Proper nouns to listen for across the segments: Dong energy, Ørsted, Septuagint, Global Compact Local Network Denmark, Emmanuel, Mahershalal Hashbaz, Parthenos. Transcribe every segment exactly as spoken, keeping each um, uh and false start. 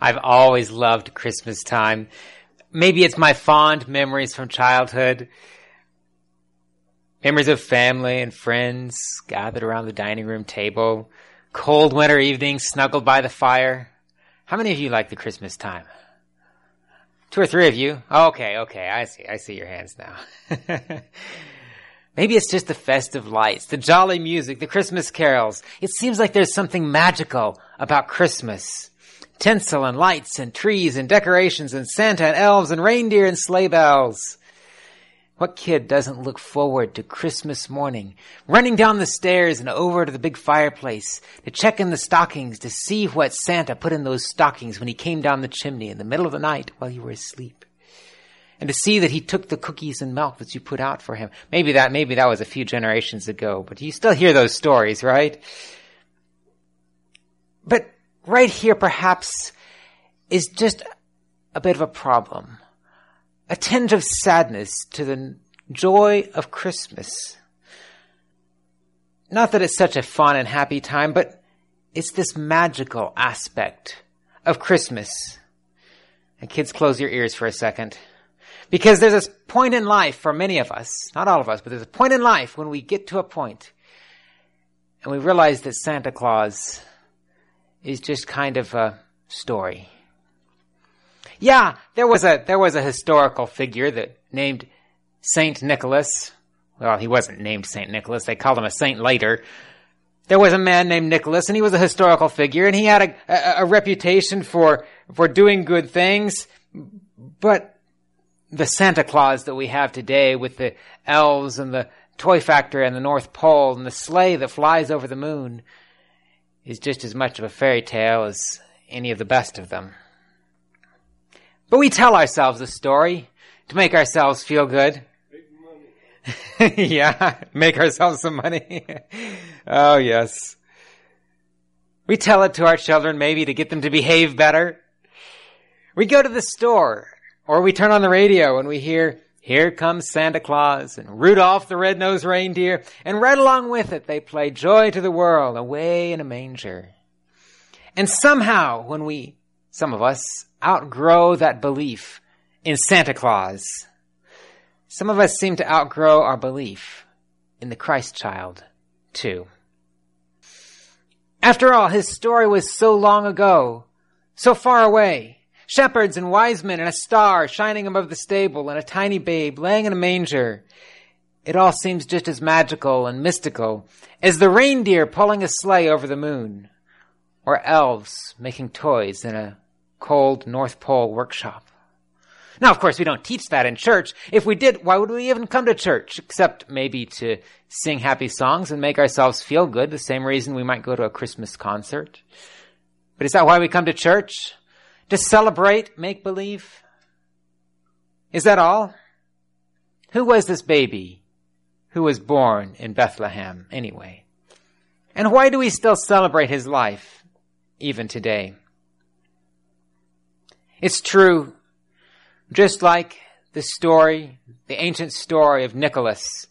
I've always loved Christmas time. Maybe it's my fond memories from childhood. Memories of family and friends gathered around the dining room table. Cold winter evenings snuggled by the fire. How many of you like the Christmas time? Two or three of you? Oh, okay, okay, I see. I see your hands now. Maybe it's just the festive lights, the jolly music, the Christmas carols. It seems like there's something magical about Christmas. Tinsel and lights and trees and decorations and Santa and elves and reindeer and sleigh bells. What kid doesn't look forward to Christmas morning, running down the stairs and over to the big fireplace to check in the stockings to see what Santa put in those stockings when he came down the chimney in the middle of the night while you were asleep? And to see that he took the cookies and milk that you put out for him. Maybe that, maybe that was a few generations ago, but you still hear those stories, right? But right here, perhaps, is just a bit of a problem. A tinge of sadness to the joy of Christmas. Not that it's such a fun and happy time, but it's this magical aspect of Christmas. And kids, close your ears for a second. Because there's a point in life for many of us, not all of us, but there's a point in life when we get to a point and we realize that Santa Claus is just kind of a story. Yeah, there was a, there was a historical figure that named Saint Nicholas. Well, he wasn't named Saint Nicholas. They called him a saint later. There was a man named Nicholas, and he was a historical figure, and he had a, a, a reputation for, for doing good things, but the Santa Claus that we have today with the elves and the toy factory and the North Pole and the sleigh that flies over the moon is just as much of a fairy tale as any of the best of them. But we tell ourselves a story to make ourselves feel good. Make money. Yeah, make ourselves some money. Oh, yes. We tell it to our children maybe to get them to behave better. We go to the store. Or we turn on the radio and we hear, "Here comes Santa Claus," and "Rudolph the Red-Nosed Reindeer," and right along with it they play "Joy to the World," "Away in a Manger." And somehow when we, some of us, outgrow that belief in Santa Claus, some of us seem to outgrow our belief in the Christ child too. After all, his story was so long ago, so far away. Shepherds and wise men and a star shining above the stable and a tiny babe laying in a manger. It all seems just as magical and mystical as the reindeer pulling a sleigh over the moon or elves making toys in a cold North Pole workshop. Now, of course, we don't teach that in church. If we did, why would we even come to church? Except maybe to sing happy songs and make ourselves feel good, the same reason we might go to a Christmas concert. But is that why we come to church? To celebrate make-believe? Is that all? Who was this baby who was born in Bethlehem anyway? And why do we still celebrate his life even today? It's true, just like the story, the ancient story of Nicholas,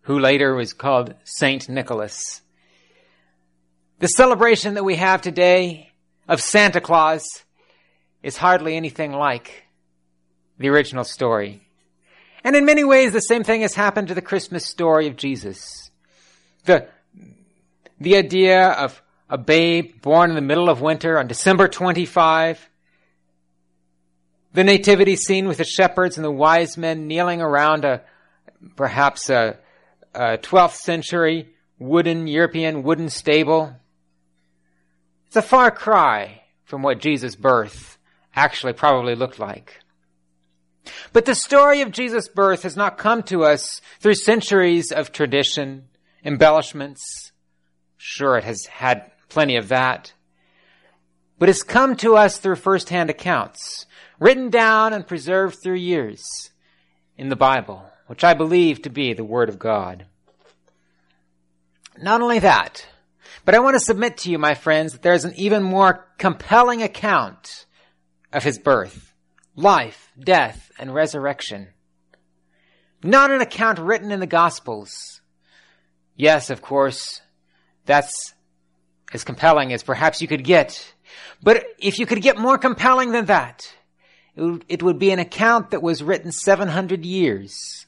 who later was called Saint Nicholas. The celebration that we have today of Santa Claus is hardly anything like the original story. And in many ways, the same thing has happened to the Christmas story of Jesus. The, the idea of a babe born in the middle of winter on December twenty-fifth, the nativity scene with the shepherds and the wise men kneeling around a, perhaps a, a twelfth century wooden, European wooden stable. It's a far cry from what Jesus' birth actually probably looked like. But the story of Jesus' birth has not come to us through centuries of tradition, embellishments. Sure, it has had plenty of that. But it's come to us through first-hand accounts, written down and preserved through years in the Bible, which I believe to be the Word of God. Not only that, but I want to submit to you, my friends, that there's an even more compelling account of his birth, life, death, and resurrection. Not an account written in the Gospels. Yes, of course, that's as compelling as perhaps you could get. But if you could get more compelling than that, it would be an account that was written seven hundred years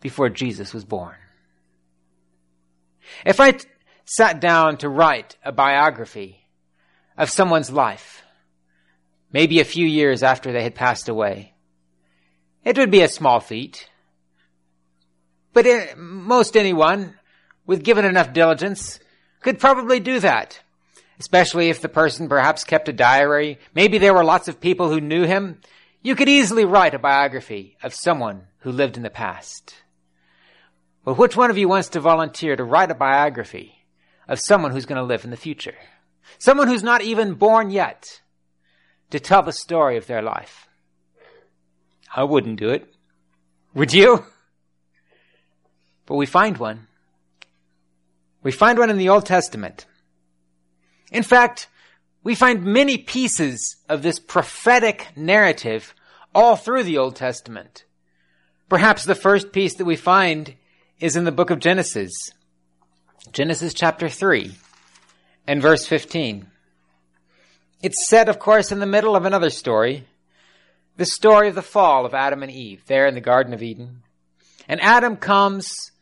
before Jesus was born. If I t- sat down to write a biography of someone's life, maybe a few years after they had passed away, it would be a small feat. But it, most anyone, with given enough diligence, could probably do that. Especially if the person perhaps kept a diary. Maybe there were lots of people who knew him. You could easily write a biography of someone who lived in the past. But which one of you wants to volunteer to write a biography of someone who's going to live in the future? Someone who's not even born yet, to tell the story of their life? I wouldn't do it. Would you? But we find one. We find one in the Old Testament. In fact, we find many pieces of this prophetic narrative all through the Old Testament. Perhaps the first piece that we find is in the book of Genesis. Genesis chapter three and verse fifteen. It's set, of course, in the middle of another story. The story of the fall of Adam and Eve there in the Garden of Eden. And Adam comes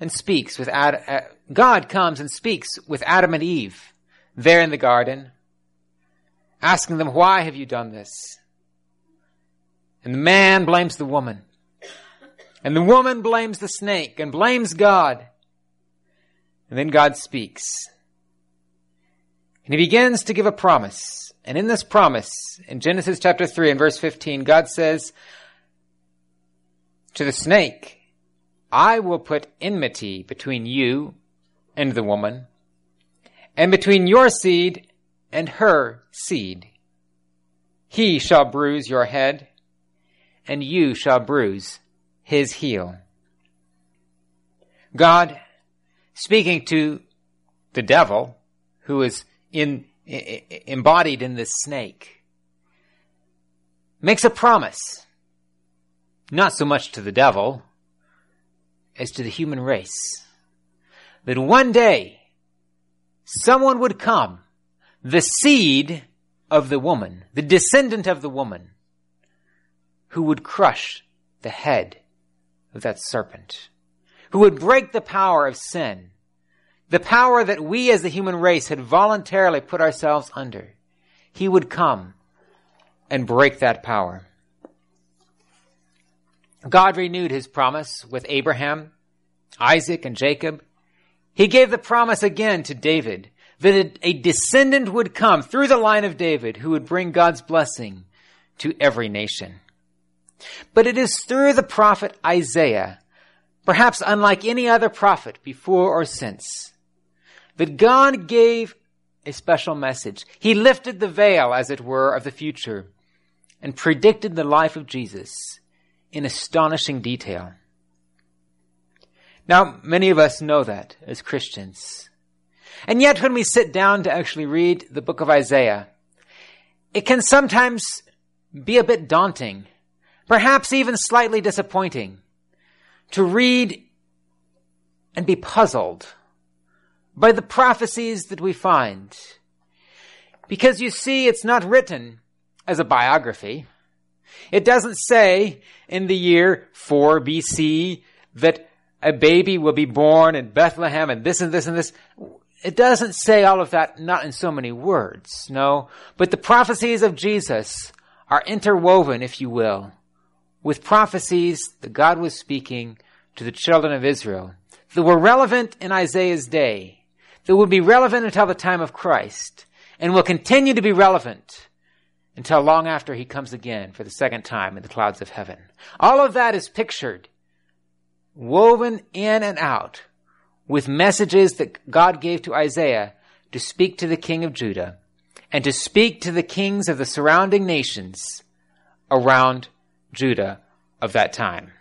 and speaks with Adam, uh, God comes and speaks with Adam and Eve there in the garden, asking them, why have you done this? And the man blames the woman. And the woman blames the snake and blames God. And then God speaks. And he begins to give a promise. And in this promise, in Genesis chapter three and verse fifteen, God says to the snake, I will put enmity between you and the woman, and between your seed and her seed. He shall bruise your head, and you shall bruise his heel. God, speaking to the devil, who is in, embodied in this snake, makes a promise, not so much to the devil as to the human race, that one day someone would come, the seed of the woman, the descendant of the woman, who would crush the head of that serpent, who would break the power of sin, the power that we as the human race had voluntarily put ourselves under. He would come and break that power. God renewed his promise with Abraham, Isaac, and Jacob. He gave the promise again to David that a descendant would come through the line of David who would bring God's blessing to every nation. But it is through the prophet Isaiah, perhaps unlike any other prophet before or since, that God gave a special message. He lifted the veil, as it were, of the future and predicted the life of Jesus in astonishing detail. Now, many of us know that as Christians. And yet when we sit down to actually read the book of Isaiah, it can sometimes be a bit daunting, perhaps even slightly disappointing, to read and be puzzled by the prophecies that we find. Because you see, it's not written as a biography. It doesn't say in the year four B C that a baby will be born in Bethlehem and this and this and this. It doesn't say all of that, not in so many words, no. But the prophecies of Jesus are interwoven, if you will, with prophecies that God was speaking to the children of Israel that were relevant in Isaiah's day, that would be relevant until the time of Christ, and will continue to be relevant until long after he comes again for the second time in the clouds of heaven. All of that is pictured, woven in and out, with messages that God gave to Isaiah to speak to the king of Judah and to speak to the kings of the surrounding nations around Judah of that time.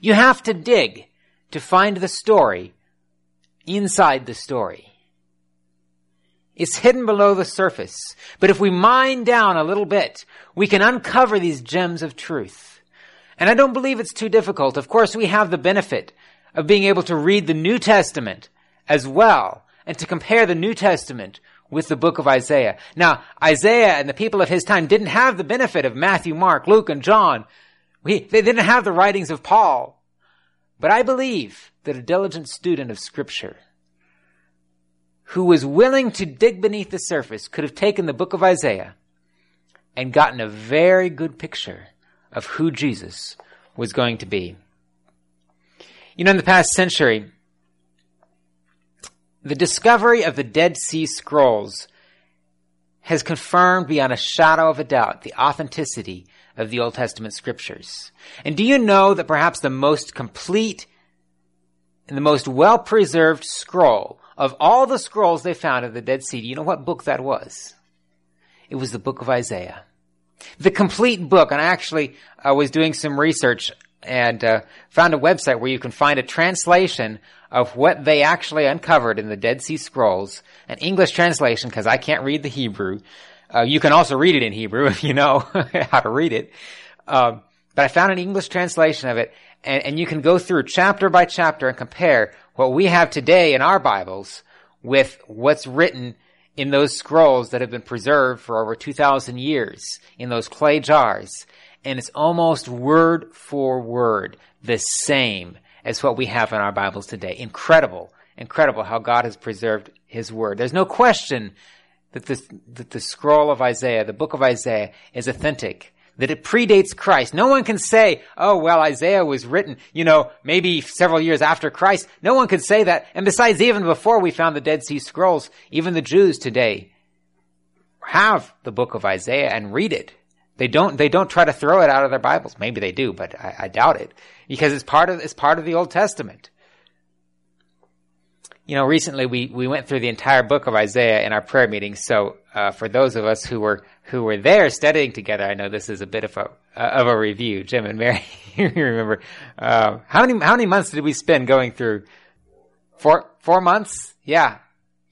You have to dig to find the story inside the story. It's hidden below the surface, but if we mine down a little bit, we can uncover these gems of truth. And I don't believe it's too difficult. Of course, we have the benefit of being able to read the New Testament as well and to compare the New Testament with the book of Isaiah. Now, Isaiah and the people of his time didn't have the benefit of Matthew, Mark, Luke, and John. We, they didn't have the writings of Paul. But I believe that a diligent student of Scripture who was willing to dig beneath the surface could have taken the book of Isaiah and gotten a very good picture of who Jesus was going to be. You know, in the past century, the discovery of the Dead Sea Scrolls has confirmed beyond a shadow of a doubt the authenticity of the Old Testament scriptures. And do you know that perhaps the most complete and the most well-preserved scroll of all the scrolls they found at the Dead Sea, do you know what book that was? It was the book of Isaiah. The complete book, and I actually uh, was doing some research and uh, found a website where you can find a translation of what they actually uncovered in the Dead Sea Scrolls, an English translation, because I can't read the Hebrew. Uh, you can also read it in Hebrew if you know how to read it. Um, but I found an English translation of it, and, and you can go through chapter by chapter and compare what we have today in our Bibles with what's written in those scrolls that have been preserved for over two thousand years in those clay jars. And it's almost word for word the same as what we have in our Bibles today. Incredible, incredible how God has preserved his word. There's no question that, this, that the scroll of Isaiah, the book of Isaiah, is authentic, that it predates Christ. No one can say, oh, well, Isaiah was written, you know, maybe several years after Christ. No one could say that. And besides, even before we found the Dead Sea Scrolls, even the Jews today have the book of Isaiah and read it. They don't, they don't try to throw it out of their Bibles. Maybe they do, but I, I doubt it because it's part of, it's part of the Old Testament. You know, recently we, we went through the entire book of Isaiah in our prayer meeting. So, uh, for those of us who were, who were there studying together, I know this is a bit of a, uh, of a review. Jim and Mary, you remember, uh, how many, how many months did we spend going through? Four, four months? Yeah.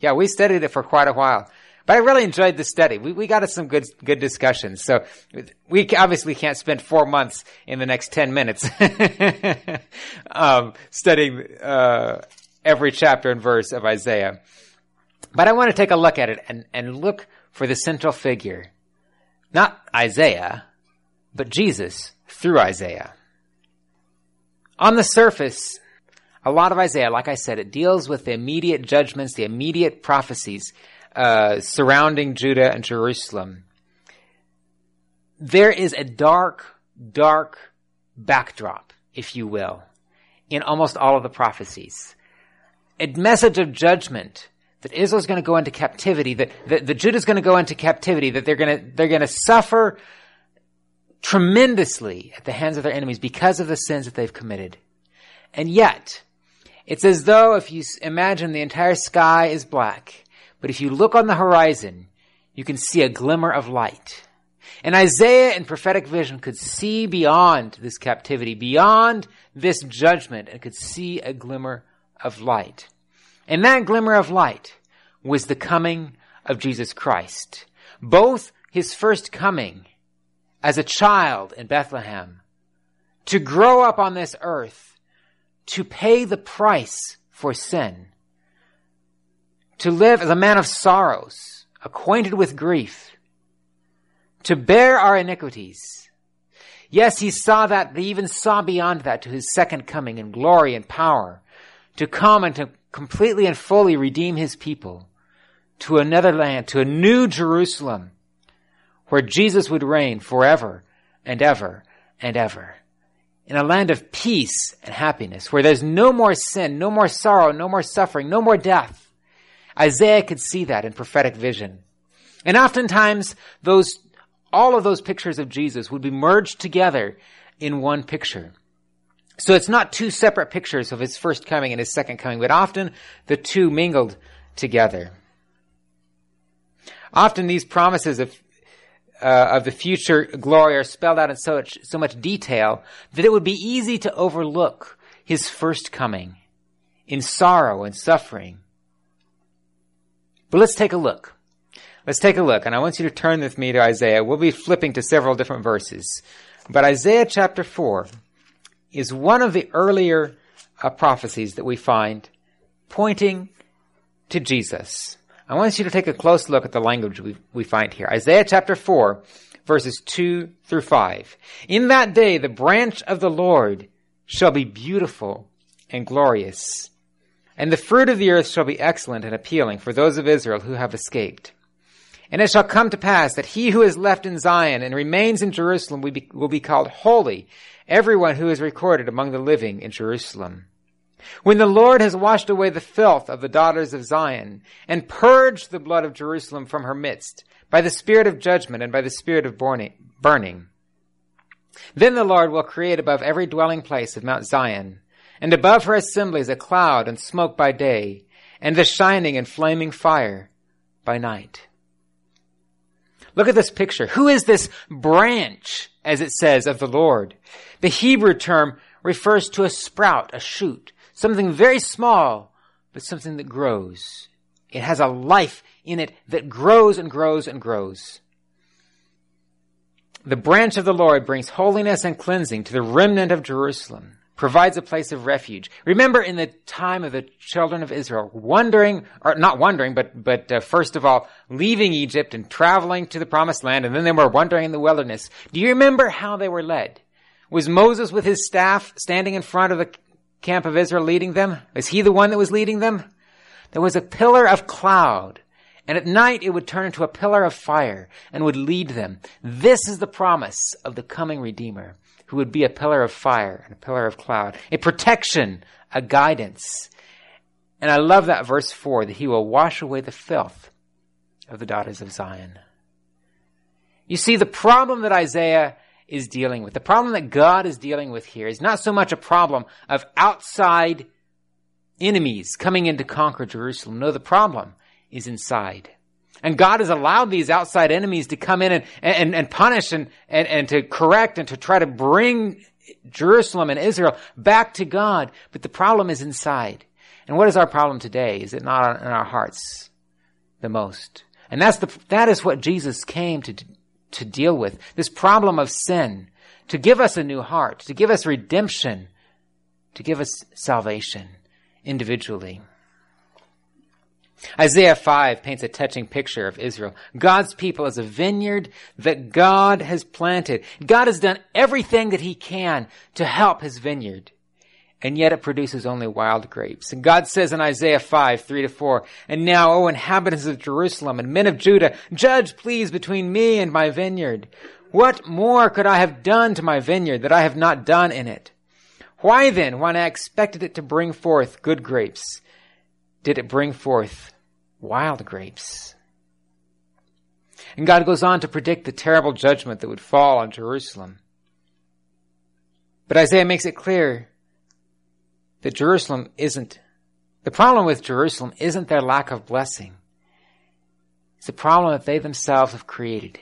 Yeah. We studied it for quite a while. But I really enjoyed the study. We, we got some good, good discussions. So we obviously can't spend four months in the next ten minutes, um, studying, uh, every chapter and verse of Isaiah. But I want to take a look at it and, and look for the central figure. Not Isaiah, but Jesus through Isaiah. On the surface, a lot of Isaiah, like I said, it deals with the immediate judgments, the immediate prophecies, Uh, surrounding Judah and Jerusalem. There is a dark, dark backdrop, if you will, in almost all of the prophecies. A message of judgment that Israel's going to go into captivity, that, that, that Judah's going to go into captivity, that they're going to, they're going to suffer tremendously at the hands of their enemies because of the sins that they've committed. And yet, it's as though if you imagine the entire sky is black, but if you look on the horizon, you can see a glimmer of light. And Isaiah in prophetic vision could see beyond this captivity, beyond this judgment, and could see a glimmer of light. And that glimmer of light was the coming of Jesus Christ. Both his first coming as a child in Bethlehem, to grow up on this earth, to pay the price for sin, to live as a man of sorrows, acquainted with grief, to bear our iniquities. Yes, he saw that, but he even saw beyond that to his second coming in glory and power, to come and to completely and fully redeem his people to another land, to a new Jerusalem, where Jesus would reign forever and ever and ever, in a land of peace and happiness, where there's no more sin, no more sorrow, no more suffering, no more death. Isaiah could see that in prophetic vision. And oftentimes, those, all of those pictures of Jesus would be merged together in one picture. So it's not two separate pictures of his first coming and his second coming, but often the two mingled together. Often these promises of, uh, of the future glory are spelled out in so much, so much detail that it would be easy to overlook his first coming in sorrow and suffering. But let's take a look. Let's take a look. And I want you to turn with me to Isaiah. We'll be flipping to several different verses. But Isaiah chapter four is one of the earlier uh, prophecies that we find pointing to Jesus. I want you to take a close look at the language we, we find here. Isaiah chapter four, verses two through five. In that day, the branch of the Lord shall be beautiful and glorious, and the fruit of the earth shall be excellent and appealing for those of Israel who have escaped. And it shall come to pass that he who is left in Zion and remains in Jerusalem will be, will be called holy, everyone who is recorded among the living in Jerusalem. When the Lord has washed away the filth of the daughters of Zion and purged the blood of Jerusalem from her midst by the spirit of judgment and by the spirit of burning, then the Lord will create above every dwelling place of Mount Zion and above her assemblies a cloud and smoke by day and the shining and flaming fire by night. Look at this picture. Who is this branch, as it says, of the Lord? The Hebrew term refers to a sprout, a shoot, something very small, but something that grows. It has a life in it that grows and grows and grows. The branch of the Lord brings holiness and cleansing to the remnant of Jerusalem, provides a place of refuge. Remember in the time of the children of Israel, wandering, or not wandering, but, but uh, first of all, leaving Egypt and traveling to the promised land, and then they were wandering in the wilderness. Do you remember how they were led? Was Moses with his staff standing in front of the camp of Israel leading them? Was he the one that was leading them? There was a pillar of cloud, and at night it would turn into a pillar of fire and would lead them. This is the promise of the coming Redeemer, who would be a pillar of fire and a pillar of cloud, a protection, a guidance. And I love that verse four, that he will wash away the filth of the daughters of Zion. You see, the problem that Isaiah is dealing with, the problem that God is dealing with here, is not so much a problem of outside enemies coming in to conquer Jerusalem. No, the problem is inside. And God has allowed these outside enemies to come in and, and, and punish and, and, and to correct and to try to bring Jerusalem and Israel back to God. But the problem is inside. And what is our problem today? Is it not in our hearts the most? And that's the, that is what Jesus came to do, to deal with, this problem of sin, to give us a new heart, to give us redemption, to give us salvation individually. Isaiah five paints a touching picture of Israel. God's people is a vineyard that God has planted. God has done everything that he can to help his vineyard, and yet it produces only wild grapes. And God says in Isaiah five, three to four, "And now, O inhabitants of Jerusalem and men of Judah, judge please between me and my vineyard. What more could I have done to my vineyard that I have not done in it? Why then, when I expected it to bring forth good grapes, did it bring forth wild grapes?" And God goes on to predict the terrible judgment that would fall on Jerusalem. But Isaiah makes it clear that Jerusalem isn't, the problem with Jerusalem isn't their lack of blessing. It's a problem that they themselves have created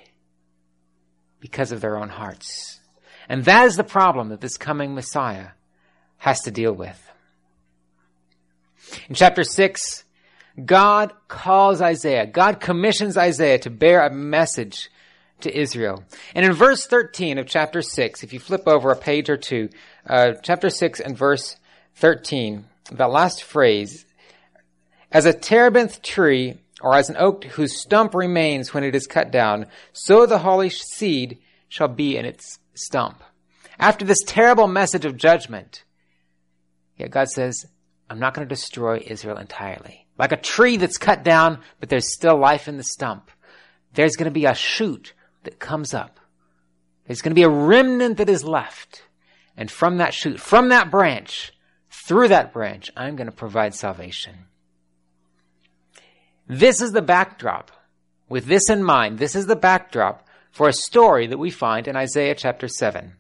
because of their own hearts. And that is the problem that this coming Messiah has to deal with. In chapter six, God calls Isaiah, God commissions Isaiah to bear a message to Israel. And in verse thirteen of chapter six, if you flip over a page or two, uh, chapter six and verse thirteen, that last phrase, "As a terebinth tree, or as an oak whose stump remains when it is cut down, so the holy seed shall be in its stump." After this terrible message of judgment, yet God says, I'm not going to destroy Israel entirely. Like a tree that's cut down, but there's still life in the stump. There's going to be a shoot that comes up. There's going to be a remnant that is left. And from that shoot, from that branch, through that branch, I'm going to provide salvation. This is the backdrop. With this in mind, this is the backdrop for a story that we find in Isaiah chapter seven.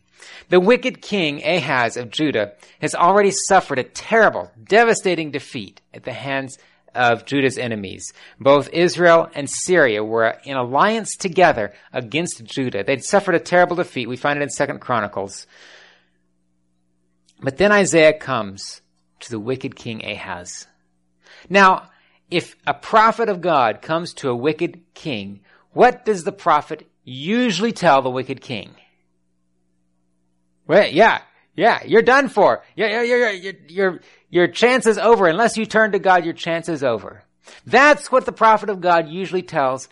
The wicked king Ahaz of Judah has already suffered a terrible, devastating defeat at the hands of Judah's enemies. Both Israel and Syria were in alliance together against Judah. They'd suffered a terrible defeat. We find it in Second Chronicles. But then Isaiah comes to the wicked king Ahaz. Now, if a prophet of God comes to a wicked king, what does the prophet usually tell the wicked king? Well, yeah, yeah, you're done for. Your, your, your, your, your, your chance is over. Unless you turn to God, your chance is over. That's what the prophet of God usually tells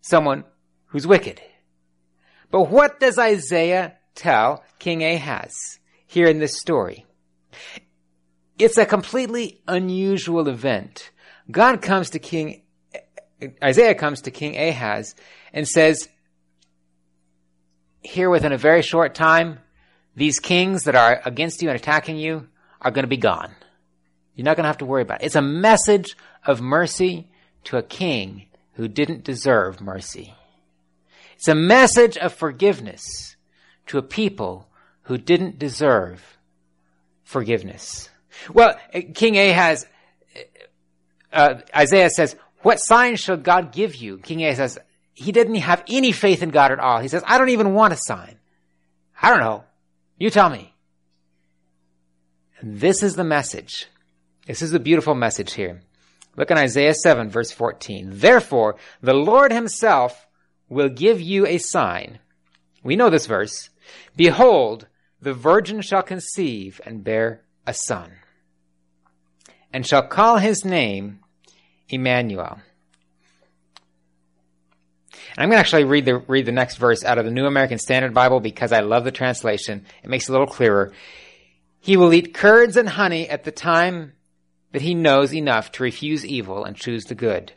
someone who's wicked. But what does Isaiah tell King Ahaz here in this story? It's a completely unusual event. God comes to King, Isaiah comes to King Ahaz and says, here within a very short time, these kings that are against you and attacking you are going to be gone. You're not going to have to worry about it. It's a message of mercy to a king who didn't deserve mercy. It's a message of forgiveness to a people who didn't deserve forgiveness. Well, King Ahaz, uh, Isaiah says, what sign shall God give you? King Ahaz says, he didn't have any faith in God at all. He says, I don't even want a sign. I don't know. You tell me. And this is the message. This is the beautiful message here. Look in Isaiah seven, verse fourteen. Therefore, the Lord himself will give you a sign. We know this verse. Behold, the virgin shall conceive and bear a son, and shall call his name Emmanuel. And I'm going to actually read the, read the next verse out of the New American Standard Bible because I love the translation. It makes it a little clearer. He will eat curds and honey at the time that he knows enough to refuse evil and choose the good.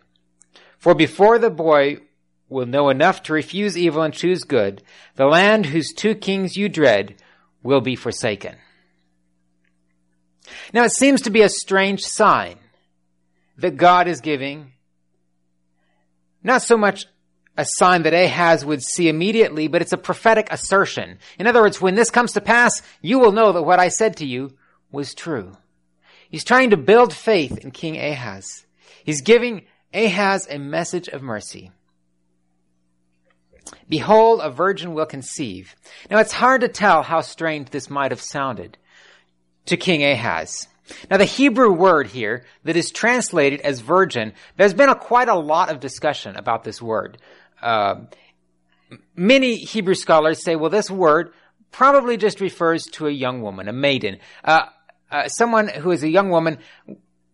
For before the boy will know enough to refuse evil and choose good, the land whose two kings you dread will be forsaken. Now it seems to be a strange sign that God is giving. Not so much a sign that Ahaz would see immediately, but it's a prophetic assertion. In other words, when this comes to pass, you will know that what I said to you was true. He's trying to build faith in King Ahaz. He's giving Ahaz a message of mercy. Behold, a virgin will conceive. Now, it's hard to tell how strange this might have sounded to King Ahaz. Now, the Hebrew word here that is translated as virgin, there's been a, quite a lot of discussion about this word. Uh, many Hebrew scholars say, well, this word probably just refers to a young woman, a maiden. Uh, Uh, someone who is a young woman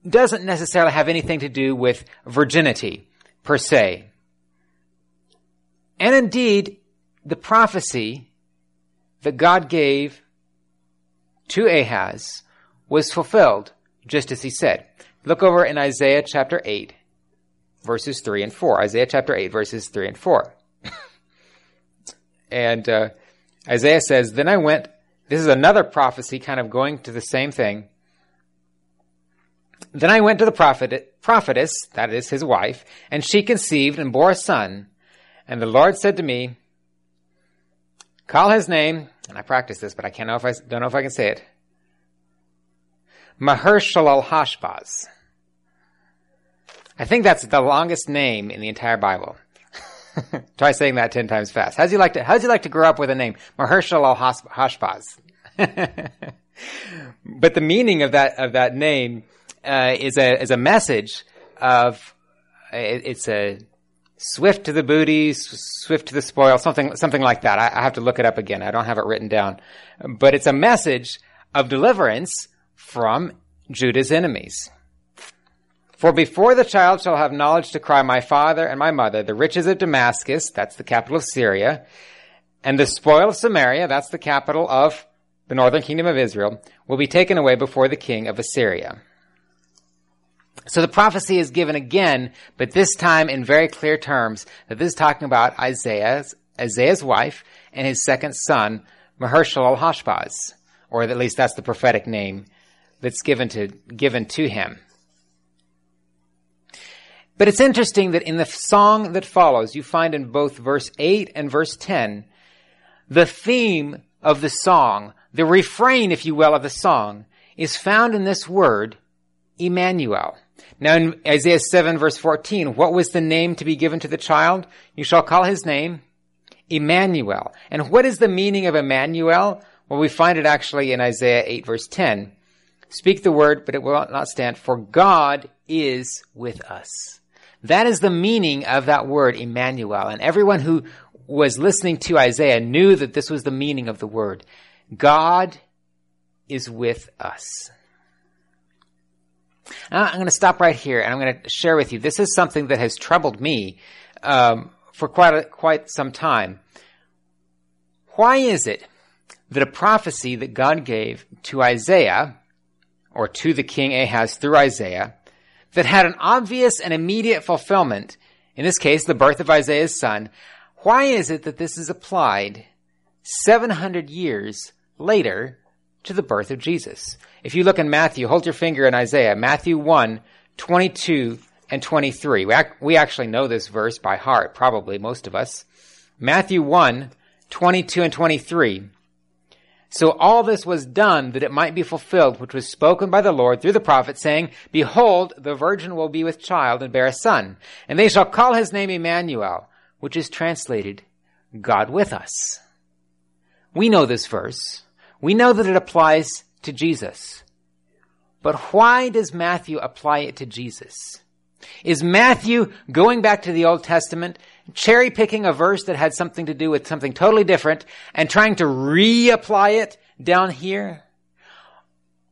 doesn't necessarily have anything to do with virginity, per se. And indeed, the prophecy that God gave to Ahaz was fulfilled, just as he said. Look over in Isaiah chapter eight, verses three and four. Isaiah chapter eight, verses three and four. and uh, Isaiah says, Then I went... This is another prophecy kind of going to the same thing. Then I went to the prophet, prophetess, that is his wife, and she conceived and bore a son. And the Lord said to me, call his name, and I practice this, but I can't know if I, don't know if I can say it, Mahershalal Hashbaz. I think that's the longest name in the entire Bible. Try saying that ten times fast. How'd you like to, how'd you like to grow up with a name? Mahershalal Hashbaz. But the meaning of that, of that name, uh, is a, is a message of, it's a swift to the booty, swift to the spoil, something, something like that. I, I have to look it up again. I don't have it written down, but it's a message of deliverance from Judah's enemies. For before the child shall have knowledge to cry, my father and my mother, the riches of Damascus, that's the capital of Syria, and the spoil of Samaria, that's the capital of the northern kingdom of Israel, will be taken away before the king of Assyria. So the prophecy is given again, but this time in very clear terms, that this is talking about Isaiah's, Isaiah's wife and his second son, Mahershalal Hashbaz, or at least that's the prophetic name that's given to, given to him. But it's interesting that in the song that follows, you find in both verse eight and verse ten, the theme of the song, the refrain, if you will, of the song, is found in this word, Emmanuel. Now in Isaiah seven, verse fourteen, what was the name to be given to the child? You shall call his name Emmanuel. And what is the meaning of Emmanuel? Well, we find it actually in Isaiah eight, verse ten. Speak the word, but it will not stand, for God is with us. That is the meaning of that word, Emmanuel. And everyone who was listening to Isaiah knew that this was the meaning of the word. God is with us. Uh, I'm going to stop right here, and I'm going to share with you. This is something that has troubled me um, for quite a, quite some time. Why is it that a prophecy that God gave to Isaiah, or to the king Ahaz through Isaiah, that had an obvious and immediate fulfillment, in this case, the birth of Isaiah's son, why is it that this is applied seven hundred years later to the birth of Jesus? If you look in Matthew, hold your finger in Isaiah, Matthew one, twenty-two and twenty-three. We, ac- we actually know this verse by heart, probably, most of us. Matthew one, twenty-two and twenty-three. So all this was done that it might be fulfilled, which was spoken by the Lord through the prophet, saying, Behold, the virgin will be with child and bear a son, and they shall call his name Emmanuel, which is translated, God with us. We know this verse. We know that it applies to Jesus. But why does Matthew apply it to Jesus? Is Matthew going back to the Old Testament, cherry picking a verse that had something to do with something totally different and trying to reapply it down here?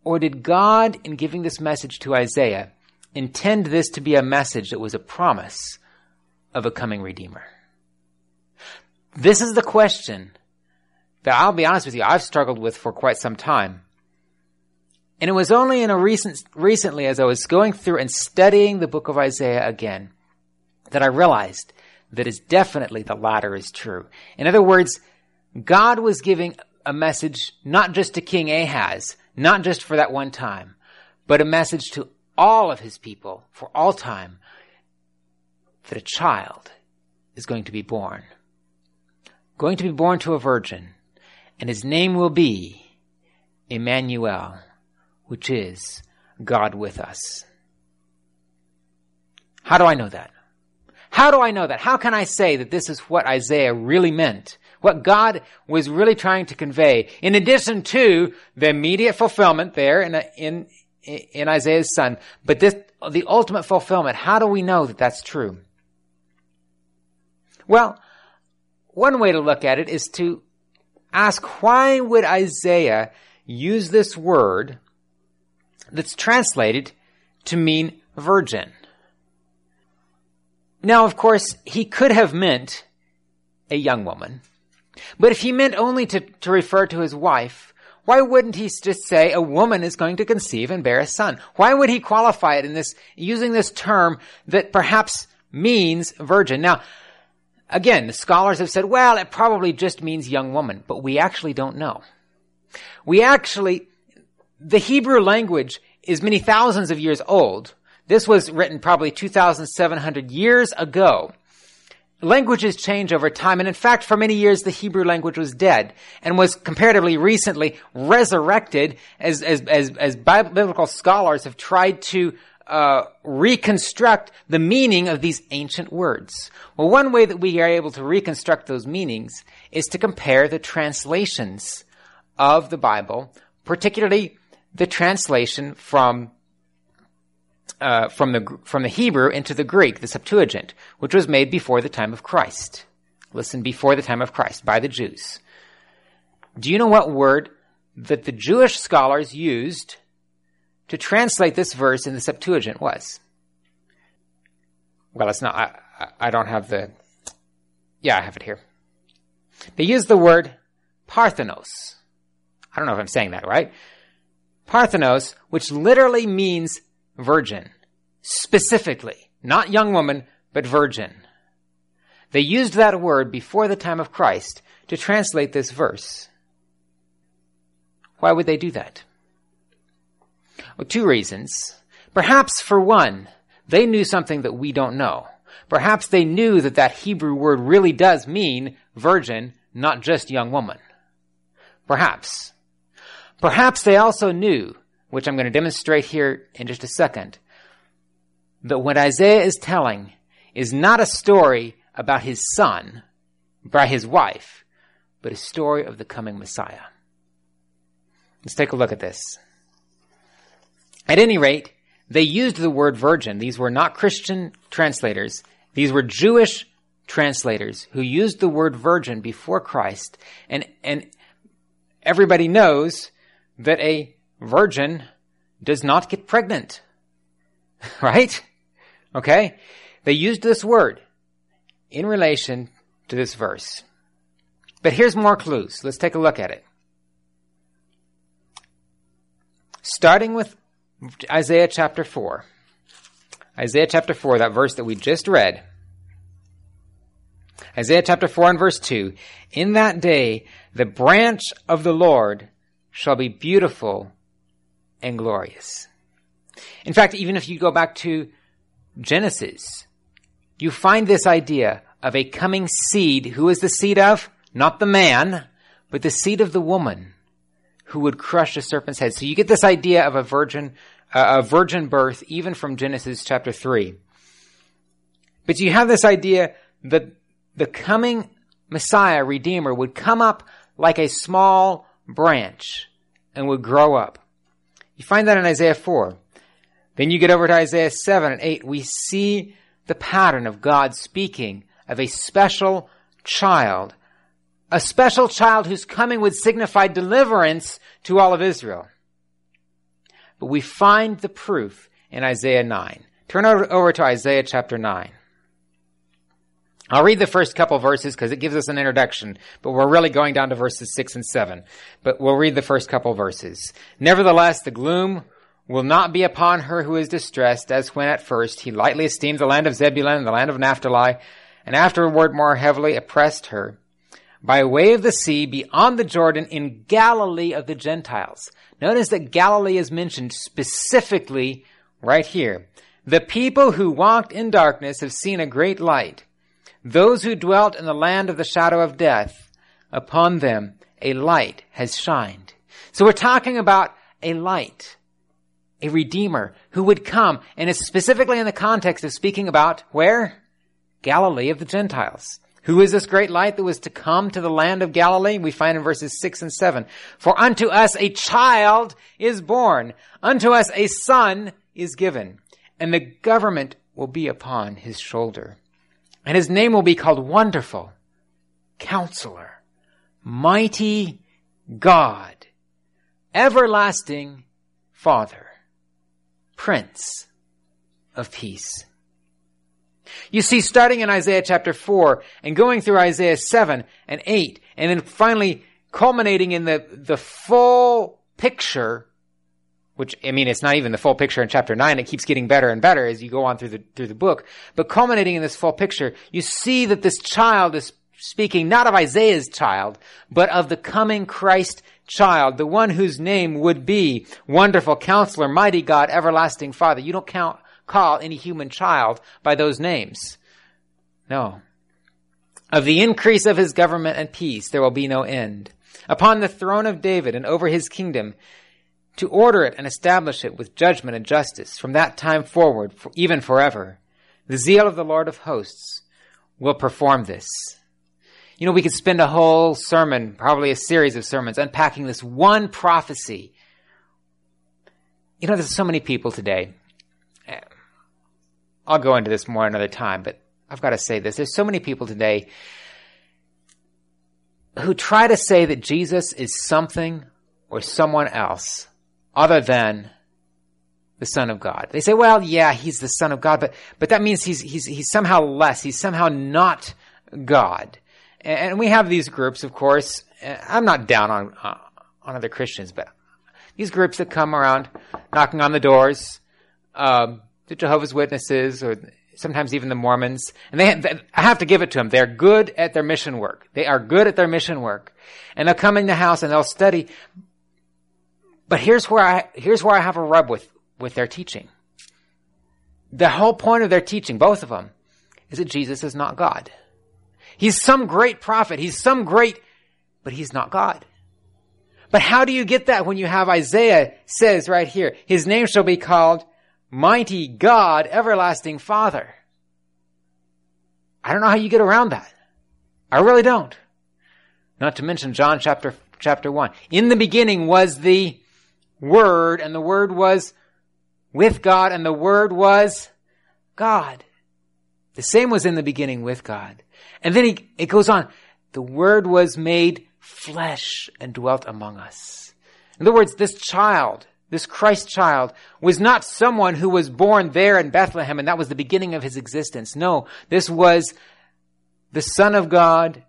Or did God, in giving this message to Isaiah, intend this to be a message that was a promise of a coming Redeemer? This is the question that, I'll be honest with you, I've struggled with for quite some time. And it was only in a recent, recently as I was going through and studying the book of Isaiah again that I realized that is definitely the latter is true. In other words, God was giving a message not just to King Ahaz, not just for that one time, but a message to all of his people for all time that a child is going to be born, going to be born to a virgin, and his name will be Emmanuel, which is God with us. How do I know that? How do I know that? How can I say that this is what Isaiah really meant? What God was really trying to convey, in addition to the immediate fulfillment there in in in Isaiah's son, but this the ultimate fulfillment. How do we know that that's true? Well, one way to look at it is to ask, why would Isaiah use this word that's translated to mean virgin? Now, of course, he could have meant a young woman. But if he meant only to, to refer to his wife, why wouldn't he just say a woman is going to conceive and bear a son? Why would he qualify it in this, using this term that perhaps means virgin? Now, again, the scholars have said, well, it probably just means young woman, but we actually don't know. We actually, the Hebrew language is many thousands of years old. This was written probably two thousand seven hundred years ago. Languages change over time, and in fact, for many years, the Hebrew language was dead and was comparatively recently resurrected as as as, as biblical scholars have tried to uh reconstruct the meaning of these ancient words. Well, one way that we are able to reconstruct those meanings is to compare the translations of the Bible, particularly the translation from Uh, from the from the Hebrew into the Greek, the Septuagint, which was made before the time of Christ. Listen, before the time of Christ, by the Jews. Do you know what word that the Jewish scholars used to translate this verse in the Septuagint was? Well, it's not, I, I don't have the, yeah, I have it here. They used the word Parthenos. I don't know if I'm saying that right. Parthenos, which literally means virgin, specifically, not young woman, but virgin. They used that word before the time of Christ to translate this verse. Why would they do that? Well, two reasons. Perhaps for one, they knew something that we don't know. Perhaps they knew that that Hebrew word really does mean virgin, not just young woman. Perhaps. Perhaps they also knew, which I'm going to demonstrate here in just a second, that what Isaiah is telling is not a story about his son, by his wife, but a story of the coming Messiah. Let's take a look at this. At any rate, they used the word virgin. These were not Christian translators. These were Jewish translators who used the word virgin before Christ. And, and everybody knows that a virgin does not get pregnant. Right? Okay? They used this word in relation to this verse. But here's more clues. Let's take a look at it. Starting with Isaiah chapter four. Isaiah chapter four, that verse that we just read. Isaiah chapter four and verse two. In that day, the branch of the Lord shall be beautiful and glorious. In fact, even if you go back to Genesis, you find this idea of a coming seed. Who is the seed of? Not the man, but the seed of the woman who would crush the serpent's head. So you get this idea of a virgin, uh, a virgin birth, even from Genesis chapter three. But you have this idea that the coming Messiah, Redeemer, would come up like a small branch and would grow up. You find that in Isaiah four. Then you get over to Isaiah seven and eight. We see the pattern of God speaking of a special child, a special child whose coming would signify deliverance to all of Israel. But we find the proof in Isaiah nine. Turn over to Isaiah chapter nine. I'll read the first couple verses because it gives us an introduction, but we're really going down to verses six and seven. But we'll read the first couple verses. Nevertheless, the gloom will not be upon her who is distressed, as when at first he lightly esteemed the land of Zebulun and the land of Naphtali, and afterward more heavily oppressed her. By way of the sea, beyond the Jordan, in Galilee of the Gentiles. Notice that Galilee is mentioned specifically right here. The people who walked in darkness have seen a great light. Those who dwelt in the land of the shadow of death, upon them a light has shined. So we're talking about a light, a Redeemer who would come, and it's specifically in the context of speaking about where? Galilee of the Gentiles. Who is this great light that was to come to the land of Galilee? We find in verses six and seven. For unto us a child is born, unto us a son is given, and the government will be upon his shoulder. And his name will be called Wonderful, Counselor, Mighty God, Everlasting Father, Prince of Peace. You see, starting in Isaiah chapter four and going through Isaiah seven and eight, and then finally culminating in the, the full picture, which, I mean, it's not even the full picture in chapter nine. It keeps getting better and better as you go on through the, through the book. But culminating in this full picture, you see that this child is speaking not of Isaiah's child, but of the coming Christ child, the one whose name would be Wonderful Counselor, Mighty God, Everlasting Father. You don't count, call any human child by those names. No. Of the increase of his government and peace, there will be no end. Upon the throne of David and over his kingdom, to order it and establish it with judgment and justice from that time forward, for even forever. The zeal of the Lord of hosts will perform this. You know, we could spend a whole sermon, probably a series of sermons, unpacking this one prophecy. You know, there's so many people today. I'll go into this more another time, but I've got to say this. There's so many people today who try to say that Jesus is something or someone else other than the Son of God. They say, well, yeah, he's the Son of God, but, but that means he's, he's, he's somehow less. He's somehow not God. And we have these groups, of course. I'm not down on, uh, on other Christians, but these groups that come around knocking on the doors, um, the Jehovah's Witnesses, or sometimes even the Mormons. And they, I have to give it to them. They're good at their mission work. They are good at their mission work. And they'll come in the house and they'll study. But here's where I, here's where I have a rub with, with their teaching. The whole point of their teaching, both of them, is that Jesus is not God. He's some great prophet. He's some great, but he's not God. But how do you get that when you have Isaiah says right here, his name shall be called Mighty God, Everlasting Father. I don't know how you get around that. I really don't. Not to mention John chapter, chapter one. In the beginning was the Word, and the Word was with God, and the Word was God. The same was in the beginning with God. And then he, it goes on. The Word was made flesh and dwelt among us. In other words, this child, This Christ child was not someone who was born there in Bethlehem and that was the beginning of his existence. No, this was the Son of God.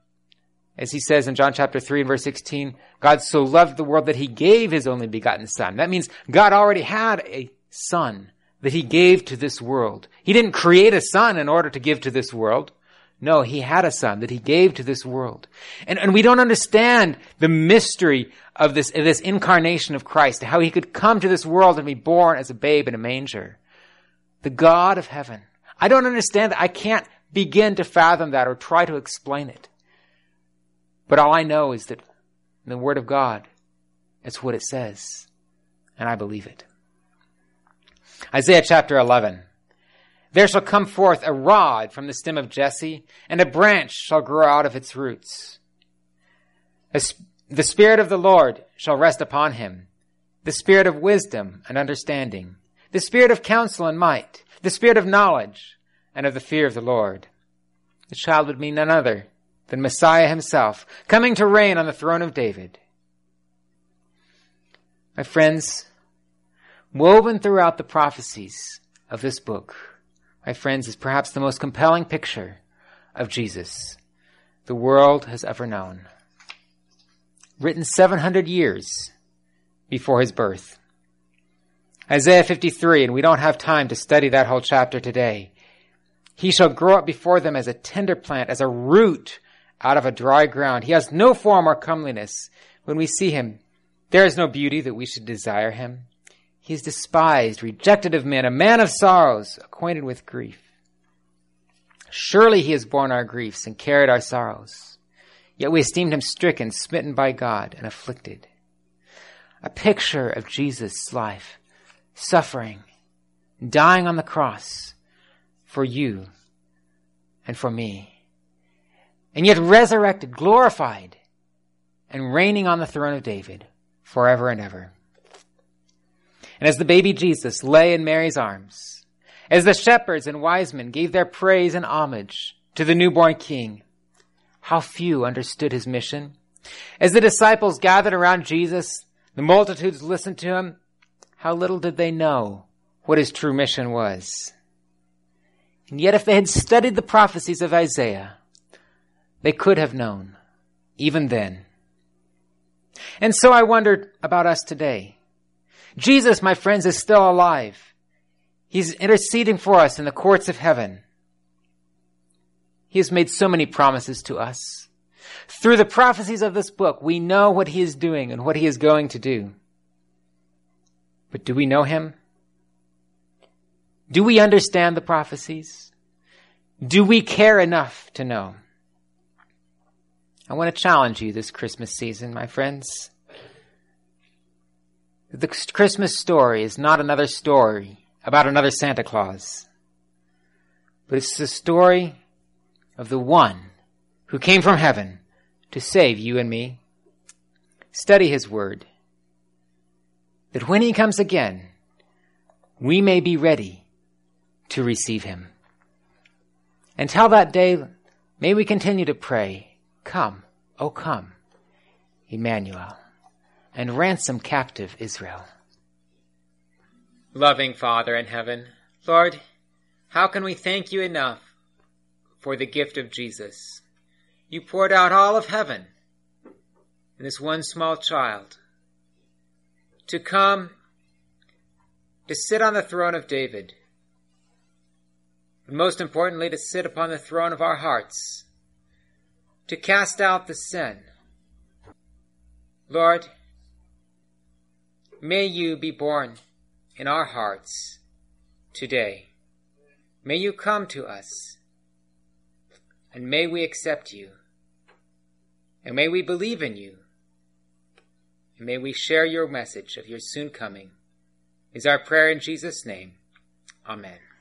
As he says in John chapter three and verse sixteen, God so loved the world that he gave his only begotten Son. That means God already had a Son that he gave to this world. He didn't create a Son in order to give to this world. No, he had a Son that he gave to this world. And, and we don't understand the mystery of this, of this incarnation of Christ, how he could come to this world and be born as a babe in a manger. The God of heaven. I don't understand that. I can't begin to fathom that or try to explain it. But all I know is that in the Word of God, it's what it says. And I believe it. Isaiah chapter eleven. There shall come forth a rod from the stem of Jesse, and a branch shall grow out of its roots. The Spirit of the Lord shall rest upon him, the Spirit of wisdom and understanding, the Spirit of counsel and might, the Spirit of knowledge, and of the fear of the Lord. The child would be none other than Messiah himself, coming to reign on the throne of David. My friends, woven throughout the prophecies of this book, my friends, is perhaps the most compelling picture of Jesus the world has ever known. Written seven hundred years before his birth. Isaiah fifty-three, and we don't have time to study that whole chapter today. He shall grow up before them as a tender plant, as a root out of a dry ground. He has no form or comeliness. When we see him, there is no beauty that we should desire him. He is despised, rejected of men, a man of sorrows, acquainted with grief. Surely he has borne our griefs and carried our sorrows. Yet we esteemed him stricken, smitten by God, and afflicted. A picture of Jesus' life, suffering, dying on the cross for you and for me. And yet resurrected, glorified, and reigning on the throne of David forever and ever. And as the baby Jesus lay in Mary's arms, as the shepherds and wise men gave their praise and homage to the newborn king, how few understood his mission. As the disciples gathered around Jesus, the multitudes listened to him, how little did they know what his true mission was. And yet if they had studied the prophecies of Isaiah, they could have known, even then. And so I wondered about us today. Jesus, my friends, is still alive. He's interceding for us in the courts of heaven. He has made so many promises to us. Through the prophecies of this book, we know what he is doing and what he is going to do. But do we know him? Do we understand the prophecies? Do we care enough to know? I want to challenge you this Christmas season, my friends. The Christmas story is not another story about another Santa Claus, but it's the story of the one who came from heaven to save you and me. Study his word, that when he comes again, we may be ready to receive him. Until that day, may we continue to pray, come, O come, Emmanuel. And ransom captive Israel. Loving Father in heaven, Lord, how can we thank you enough for the gift of Jesus? You poured out all of heaven in this one small child to come to sit on the throne of David, and most importantly, to sit upon the throne of our hearts, to cast out the sin. Lord, may you be born in our hearts today. May you come to us, and may we accept you, and may we believe in you, and may we share your message of your soon coming. Is our prayer in Jesus' name. Amen.